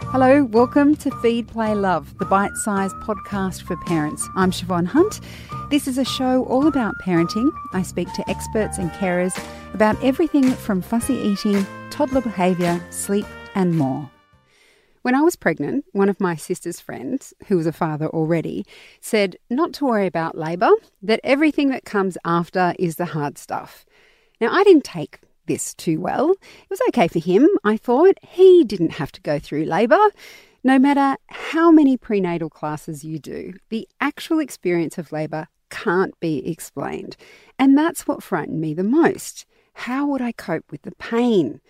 Hello, welcome to Feed Play Love, the bite-sized podcast for parents. I'm Siobhan Hunt. This is a show all about parenting. I speak to experts and carers about everything from fussy eating, toddler behaviour, sleep and more. When I was pregnant, one of my sister's friends, who was a father already, said not to worry about labour, that everything that comes after is the hard stuff. Now, I didn't take this too well. It was okay for him, I thought. He didn't have to go through labour. No matter how many prenatal classes you do, the actual experience of labour can't be explained. And that's what frightened me the most. How would I cope with the pain?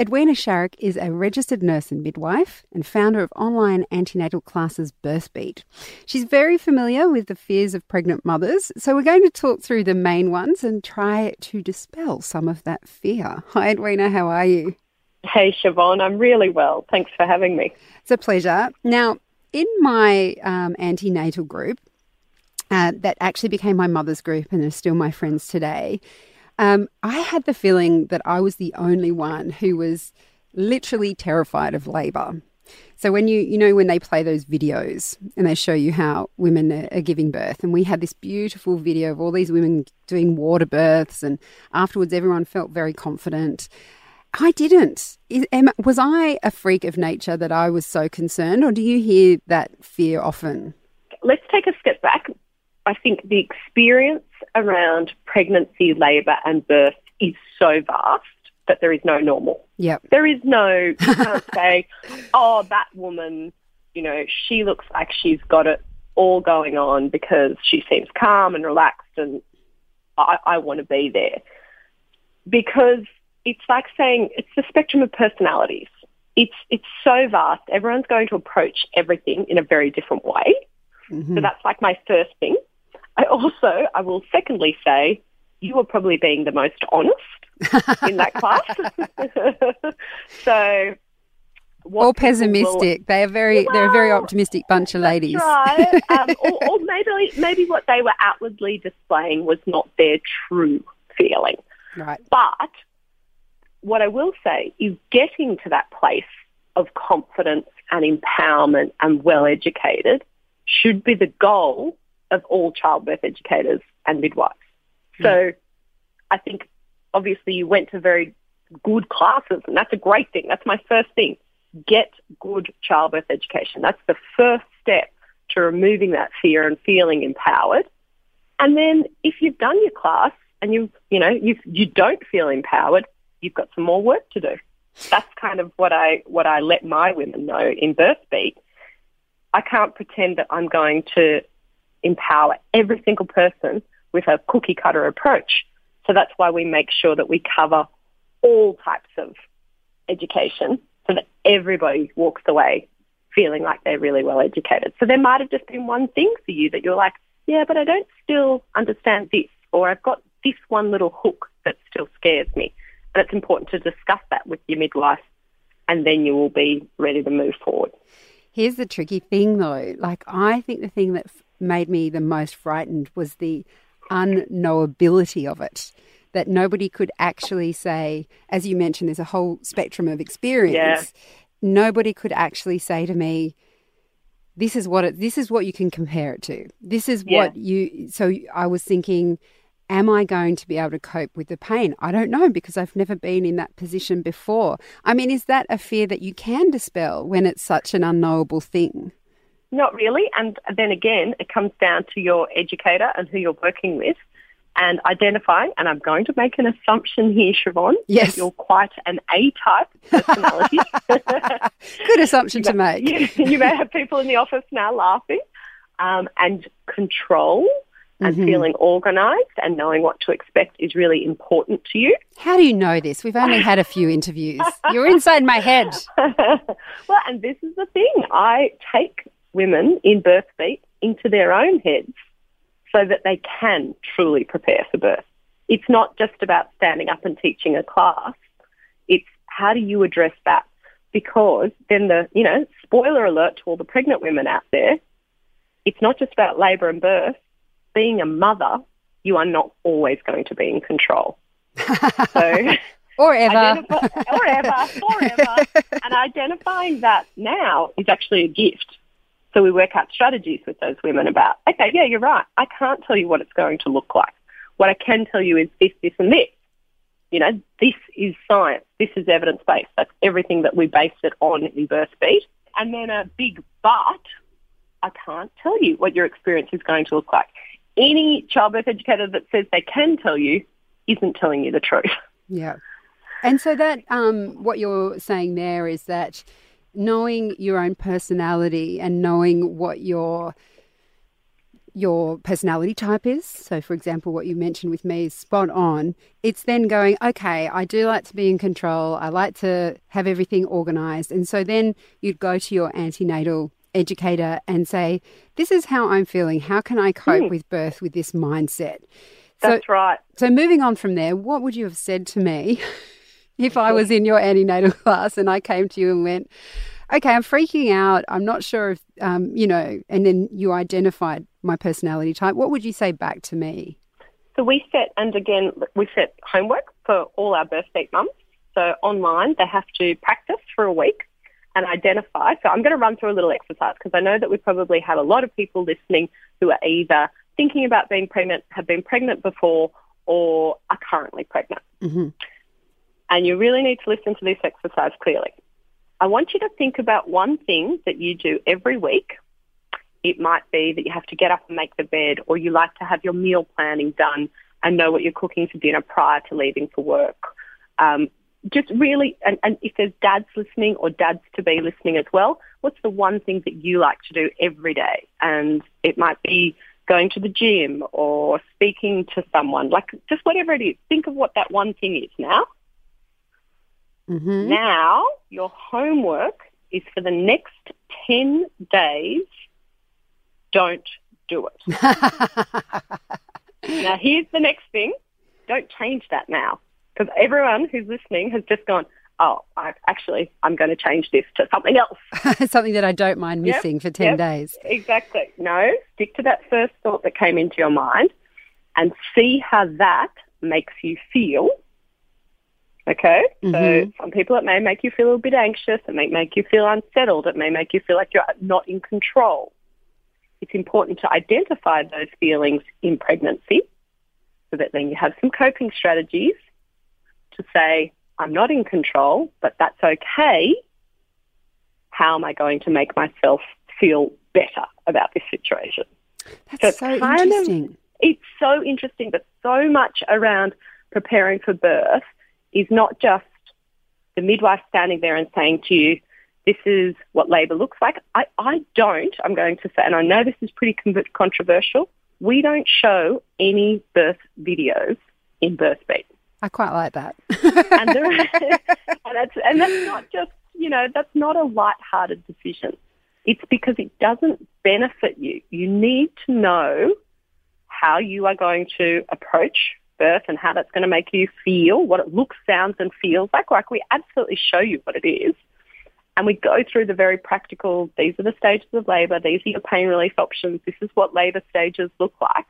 Edwina Sharrock is a registered nurse and midwife and founder of online antenatal classes Birthbeat. She's very familiar with the fears of pregnant mothers, so we're going to talk through the main ones and try to dispel some of that fear. Hi Edwina, how are you? Hey Siobhan, I'm really well. Thanks for having me. It's a pleasure. Now, in my antenatal group, that actually became my mother's group and are still my friends today, I had the feeling that I was the only one who was literally terrified of labour. So when when they play those videos and they show you how women are giving birth, and we had this beautiful video of all these women doing water births, and afterwards everyone felt very confident. I didn't. Was I a freak of nature that I was so concerned, or do you hear that fear often? Let's take a step back. I think the experience around pregnancy, labour and birth is so vast that there is no normal. Yep. There is no, you can't say, oh, that woman, she looks like she's got it all going on because she seems calm and relaxed and I want to be there. Because it's like saying it's the spectrum of personalities. It's so vast. Everyone's going to approach everything in a very different way. Mm-hmm. So that's like my first thing. I will secondly say you were probably being the most honest in that class. So, all pessimistic. They're a very optimistic bunch of ladies. Right. Or maybe what they were outwardly displaying was not their true feeling. Right. But what I will say is getting to that place of confidence and empowerment and well-educated should be the goal of all childbirth educators and midwives. So I think obviously you went to very good classes and that's a great thing. That's my first thing. Get good childbirth education. That's the first step to removing that fear and feeling empowered. And then if you've done your class and you don't feel empowered, you've got some more work to do. That's kind of what I let my women know in Birthbeat. I can't pretend that I'm going to empower every single person with a cookie cutter approach. So that's why we make sure that we cover all types of education so that everybody walks away feeling like they're really well educated. So there might have just been one thing for you that you're like, yeah, but I don't still understand this, or I've got this one little hook that still scares me. And it's important to discuss that with your midwife and then you will be ready to move forward. Here's the tricky thing though. Like, I think the thing that made me the most frightened was the unknowability of it, that nobody could actually say, as you mentioned, there's a whole spectrum of experience. Yeah. Nobody could actually say to me, this is what you can compare it to. This is what you, so I was thinking, am I going to be able to cope with the pain? I don't know, because I've never been in that position before. I mean, is that a fear that you can dispel when it's such an unknowable thing? Not really. And then again, it comes down to your educator and who you're working with and identifying, and I'm going to make an assumption here, Siobhan, that you're quite an A-type personality. Good assumption to make. You may have people in the office now laughing, and control and feeling organised and knowing what to expect is really important to you. How do you know this? We've only had a few interviews. You're inside my head. Well, and this is the thing. I take women in Birthbeat into their own heads so that they can truly prepare for birth. It's not just about standing up and teaching a class. It's how do you address that? Because then spoiler alert to all the pregnant women out there, it's not just about labour and birth. Being a mother, you are not always going to be in control. So Or ever. Forever. And identifying that now is actually a gift. So we work out strategies with those women about, okay, yeah, you're right. I can't tell you what it's going to look like. What I can tell you is this, this, and this. You know, this is science. This is evidence-based. That's everything that we base it on in Birthbeat. And then a big but, I can't tell you what your experience is going to look like. Any childbirth educator that says they can tell you isn't telling you the truth. Yeah. And so that what you're saying there is that knowing your own personality and knowing what your personality type is, so for example what you mentioned with me is spot on, it's then going, okay, I do like to be in control, I like to have everything organised. And so then you'd go to your antenatal educator and say, this is how I'm feeling, how can I cope with birth with this mindset? That's right. So moving on from there, what would you have said to me if I was in your antenatal class and I came to you and went, okay, I'm freaking out, I'm not sure if, you know, and then you identified my personality type, what would you say back to me? So we set, and again, we set homework for all our Birthbeat mums. So online, they have to practice for a week and identify. So I'm going to run through a little exercise because I know that we probably have a lot of people listening who are either thinking about being pregnant, have been pregnant before, or are currently pregnant. Mm-hmm. And you really need to listen to this exercise clearly. I want you to think about one thing that you do every week. It might be that you have to get up and make the bed, or you like to have your meal planning done and know what you're cooking for dinner prior to leaving for work. Just really, and if there's dads listening or dads to be listening as well, what's the one thing that you like to do every day? And it might be going to the gym or speaking to someone, like just whatever it is. Think of what that one thing is now. Mm-hmm. Now your homework is for the next 10 days, don't do it. Now here's the next thing. Don't change that now, because everyone who's listening has just gone, oh, I'm going to change this to something else. Something that I don't mind missing for 10 days. Exactly. No, stick to that first thought that came into your mind and see how that makes you feel. Okay? Mm-hmm. So some people, it may make you feel a bit anxious. It may make you feel unsettled. It may make you feel like you're not in control. It's important to identify those feelings in pregnancy so that then you have some coping strategies to say, I'm not in control, but that's okay. How am I going to make myself feel better about this situation? That's so interesting. It's so interesting, but so much around preparing for birth is not just the midwife standing there and saying to you, this is what labour looks like. I'm going to say, and I know this is pretty controversial, we don't show any birth videos in Birthbeat. I quite like that. and that's not just, you know, that's not a lighthearted decision. It's because it doesn't benefit you. You need to know how you are going to approach birth and how that's going to make you feel, what it looks, sounds and feels like. Like we absolutely show you what it is. And we go through the very practical, these are the stages of labour, these are your pain relief options, this is what labour stages look like.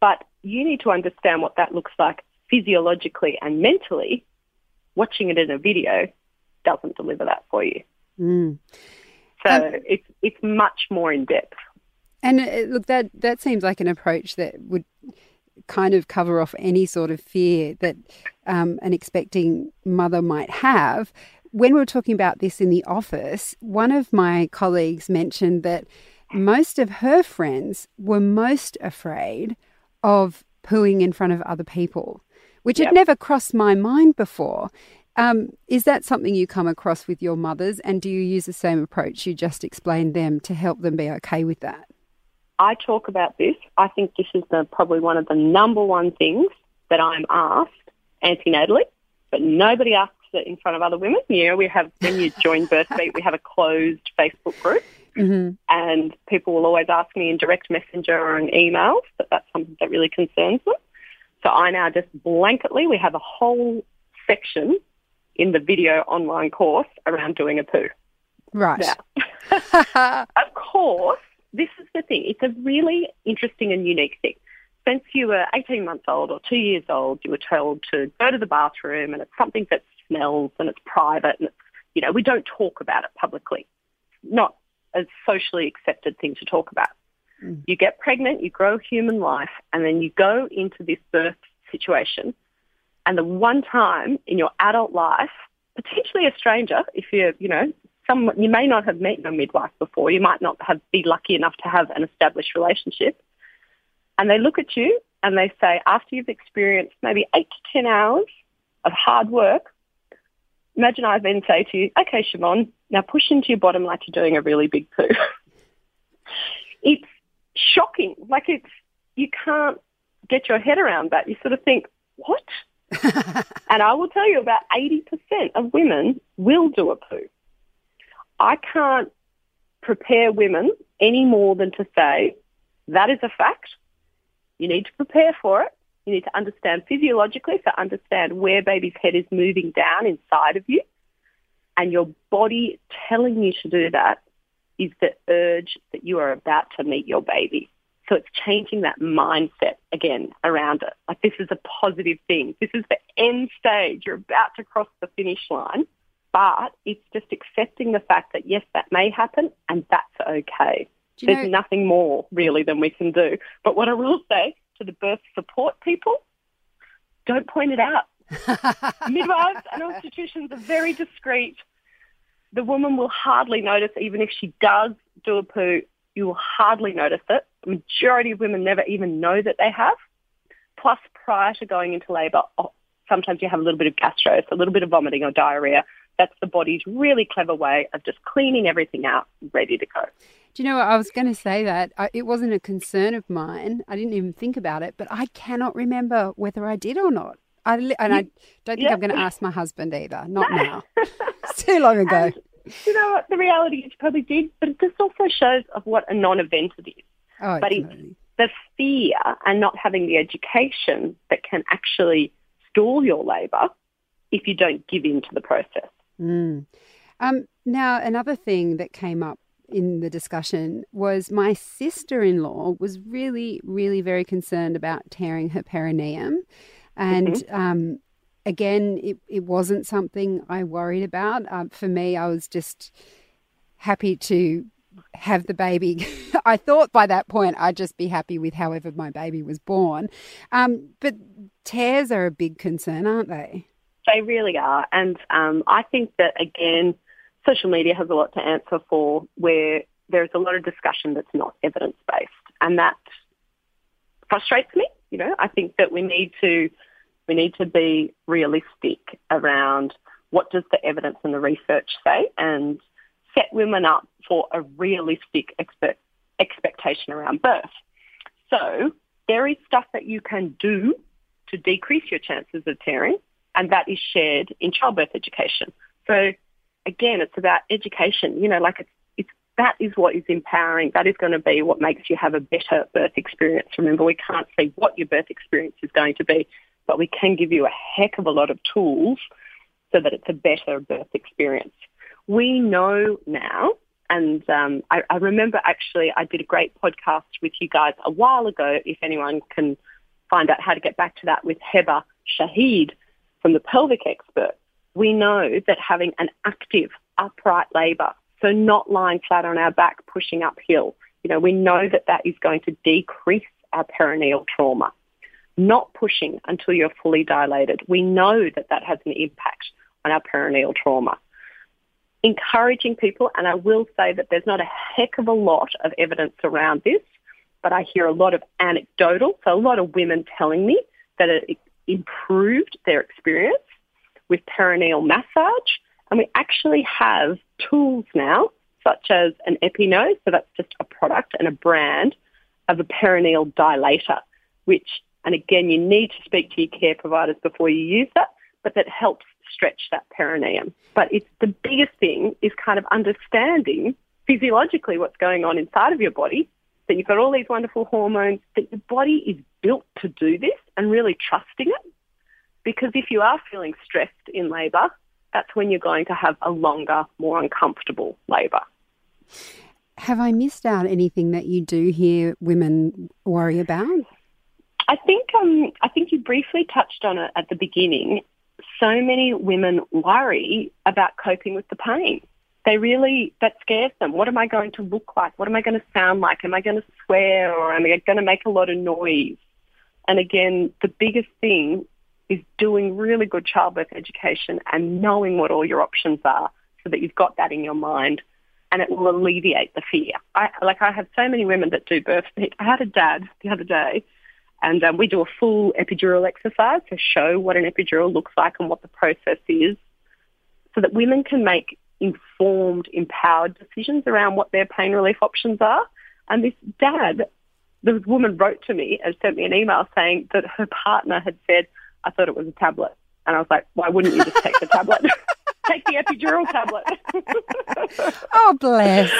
But you need to understand what that looks like physiologically and mentally. Watching it in a video doesn't deliver that for you. Mm. So it's much more in depth. And look, that seems like an approach that would kind of cover off any sort of fear that an expecting mother might have. When we were talking about this in the office, one of my colleagues mentioned that most of her friends were most afraid of pooing in front of other people, which had never crossed my mind before. Is that something you come across with your mothers, and do you use the same approach you just explained them to help them be okay with that? I talk about this. I think this is probably one of the number one things that I'm asked antenatally, but nobody asks it in front of other women. You know, we have, when you join Birthbeat, we have a closed Facebook group. Mm-hmm. And people will always ask me in direct messenger or in emails that that's something that really concerns them. So I now just blanketly, we have a whole section in the video online course around doing a poo. Right. Now, of course, this is the thing. It's a really interesting and unique thing. since you were 18 months old or 2 years old, you were told to go to the bathroom, and it's something that smells and it's private and it's, you know, we don't talk about it publicly. Not a socially accepted thing to talk about. Mm. You get pregnant, you grow human life, and then you go into this birth situation. And the one time in your adult life, potentially a stranger, if you're, you know, someone, you may not have met your midwife before, you might not have be lucky enough to have an established relationship. And they look at you and they say, after you've experienced maybe 8 to 10 hours of hard work, imagine I then say to you, okay, Siobhan, now push into your bottom like you're doing a really big poo. It's shocking. Like it's, you can't get your head around that. You sort of think, what? And I will tell you about 80% of women will do a poo. I can't prepare women any more than to say that is a fact. You need to prepare for it. You need to understand physiologically, so understand where baby's head is moving down inside of you. And your body telling you to do that is the urge that you are about to meet your baby. So it's changing that mindset again around it. Like, this is a positive thing. This is the end stage. You're about to cross the finish line. But it's just accepting the fact that, yes, that may happen and that's okay. There's nothing more really than we can do. But what I will say to the birth support people, don't point it out. Midwives and obstetricians are very discreet. The woman will hardly notice, even if she does do a poo, you will hardly notice it. The majority of women never even know that they have. Plus, prior to going into labour, sometimes you have a little bit of gastro, so a little bit of vomiting or diarrhoea. That's the body's really clever way of just cleaning everything out, ready to go. Do you know what? I was going to say that. It wasn't a concern of mine. I didn't even think about it, but I cannot remember whether I did or not. I don't think I'm going to ask my husband either. Not now. It's too long ago. And, you know what? The reality is you probably did, but it just also shows of what a non-event it is. Oh, but it's the fear and not having the education that can actually stall your labour if you don't give in to the process. Mm. Now, another thing that came up in the discussion was my sister-in-law was really, really very concerned about tearing her perineum. And again, it wasn't something I worried about. For me, I was just happy to have the baby. I thought by that point I'd just be happy with however my baby was born. But tears are a big concern, aren't they? They really are. And I think that, again, social media has a lot to answer for, where there's a lot of discussion that's not evidence-based. And that frustrates me. You know, I think that we need to be realistic around what does the evidence and the research say, and set women up for a realistic expectation around birth. So there is stuff that you can do to decrease your chances of tearing, and that is shared in childbirth education. So again, it's about education. You know, like it's that is what is empowering. That is going to be what makes you have a better birth experience. Remember, we can't see what your birth experience is going to be, but we can give you a heck of a lot of tools so that it's a better birth experience. We know now, and I remember actually I did a great podcast with you guys a while ago, if anyone can find out how to get back to that, with Heba Shaheed from the pelvic expert. We know that having an active, upright labour, so not lying flat on our back, pushing uphill, you know, we know that that is going to decrease our perineal trauma. Not pushing until you're fully dilated. We know that that has an impact on our perineal trauma. Encouraging people, and I will say that there's not a heck of a lot of evidence around this, but I hear a lot of anecdotal, so a lot of women telling me that it improved their experience with perineal massage. And we actually have tools now, such as an EpiNo, so that's just a product and a brand of a perineal dilator, which, and again, you need to speak to your care providers before you use that, but that helps stretch that perineum. But it's the biggest thing is kind of understanding physiologically what's going on inside of your body, that you've got all these wonderful hormones, that your body is built to do this, and really trusting it. Because if you are feeling stressed in labour, that's when you're going to have a longer, more uncomfortable labour. Have I missed out anything that you do hear women worry about? I think you briefly touched on it at the beginning. So many women worry about coping with the pain. That scares them. What am I going to look like? What am I going to sound like? Am I going to swear, or am I going to make a lot of noise? And again, the biggest thing is doing really good childbirth education and knowing what all your options are so that you've got that in your mind, and it will alleviate the fear. I have so many women that do Birthbeat. I had a dad the other day, and we do a full epidural exercise to show what an epidural looks like and what the process is, so that women can make informed, empowered decisions around what their pain relief options are. And this dad, the woman wrote to me and sent me an email saying that her partner had said, "I thought it was a tablet." And I was like, why wouldn't you just take the tablet? Take the epidural tablet. Oh, bless.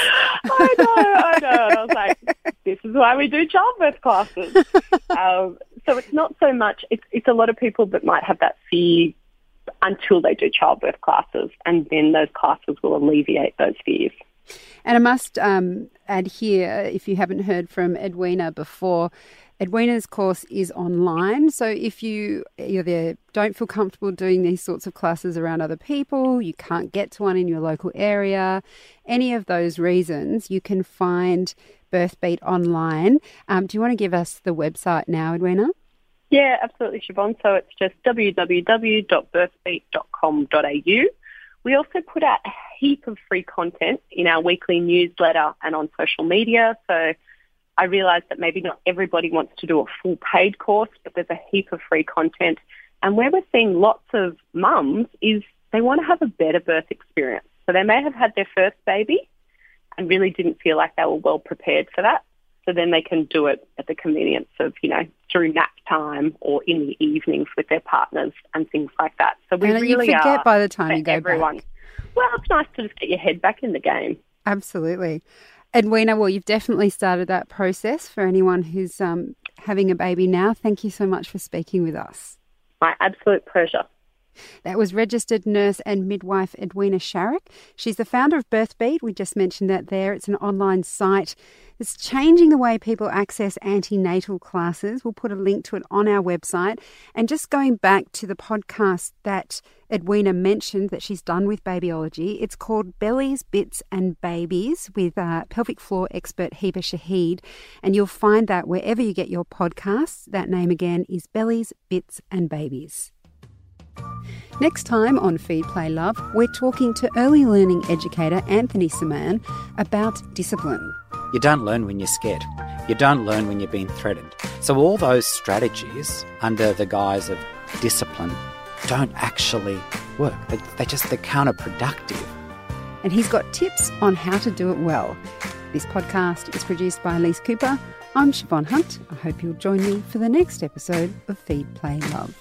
I know. And I was like, this is why we do childbirth classes. So it's not so much, it's a lot of people that might have that fear until they do childbirth classes, and then those classes will alleviate those fears. And I must add here, if you haven't heard from Edwina before, Edwina's course is online. So if you either don't feel comfortable doing these sorts of classes around other people, you can't get to one in your local area, any of those reasons, you can find Birthbeat online. Do you want to give us the website now, Edwina? Yeah, absolutely, Siobhan. So it's just www.birthbeat.com.au. We also put out a heap of free content in our weekly newsletter and on social media. So I realise that maybe not everybody wants to do a full paid course, but there's a heap of free content. And where we're seeing lots of mums is they want to have a better birth experience. So they may have had their first baby and really didn't feel like they were well prepared for that. So then they can do it at the convenience of, through nap time or in the evenings with their partners and things like that. So we really forget by the time you go back. Well, it's nice to just get your head back in the game. Absolutely. Edwina, well, you've definitely started that process for anyone who's having a baby now. Thank you so much for speaking with us. My absolute pleasure. That was registered nurse and midwife Edwina Sharrock. She's the founder of Birthbeat. We just mentioned that there. It's an online site. It's changing the way people access antenatal classes. We'll put a link to it on our website. And just going back to the podcast that Edwina mentioned that she's done with babyology, it's called Bellies, Bits and Babies with pelvic floor expert Heba Shaheed. And you'll find that wherever you get your podcasts. That name again is Bellies, Bits and Babies. Next time on Feed Play Love, we're talking to early learning educator Anthony Saman about discipline. You don't learn when you're scared. You don't learn when you're being threatened. So all those strategies under the guise of discipline don't actually work. They're counterproductive. And he's got tips on how to do it well. This podcast is produced by Elise Cooper. I'm Siobhan Hunt. I hope you'll join me for the next episode of Feed Play Love.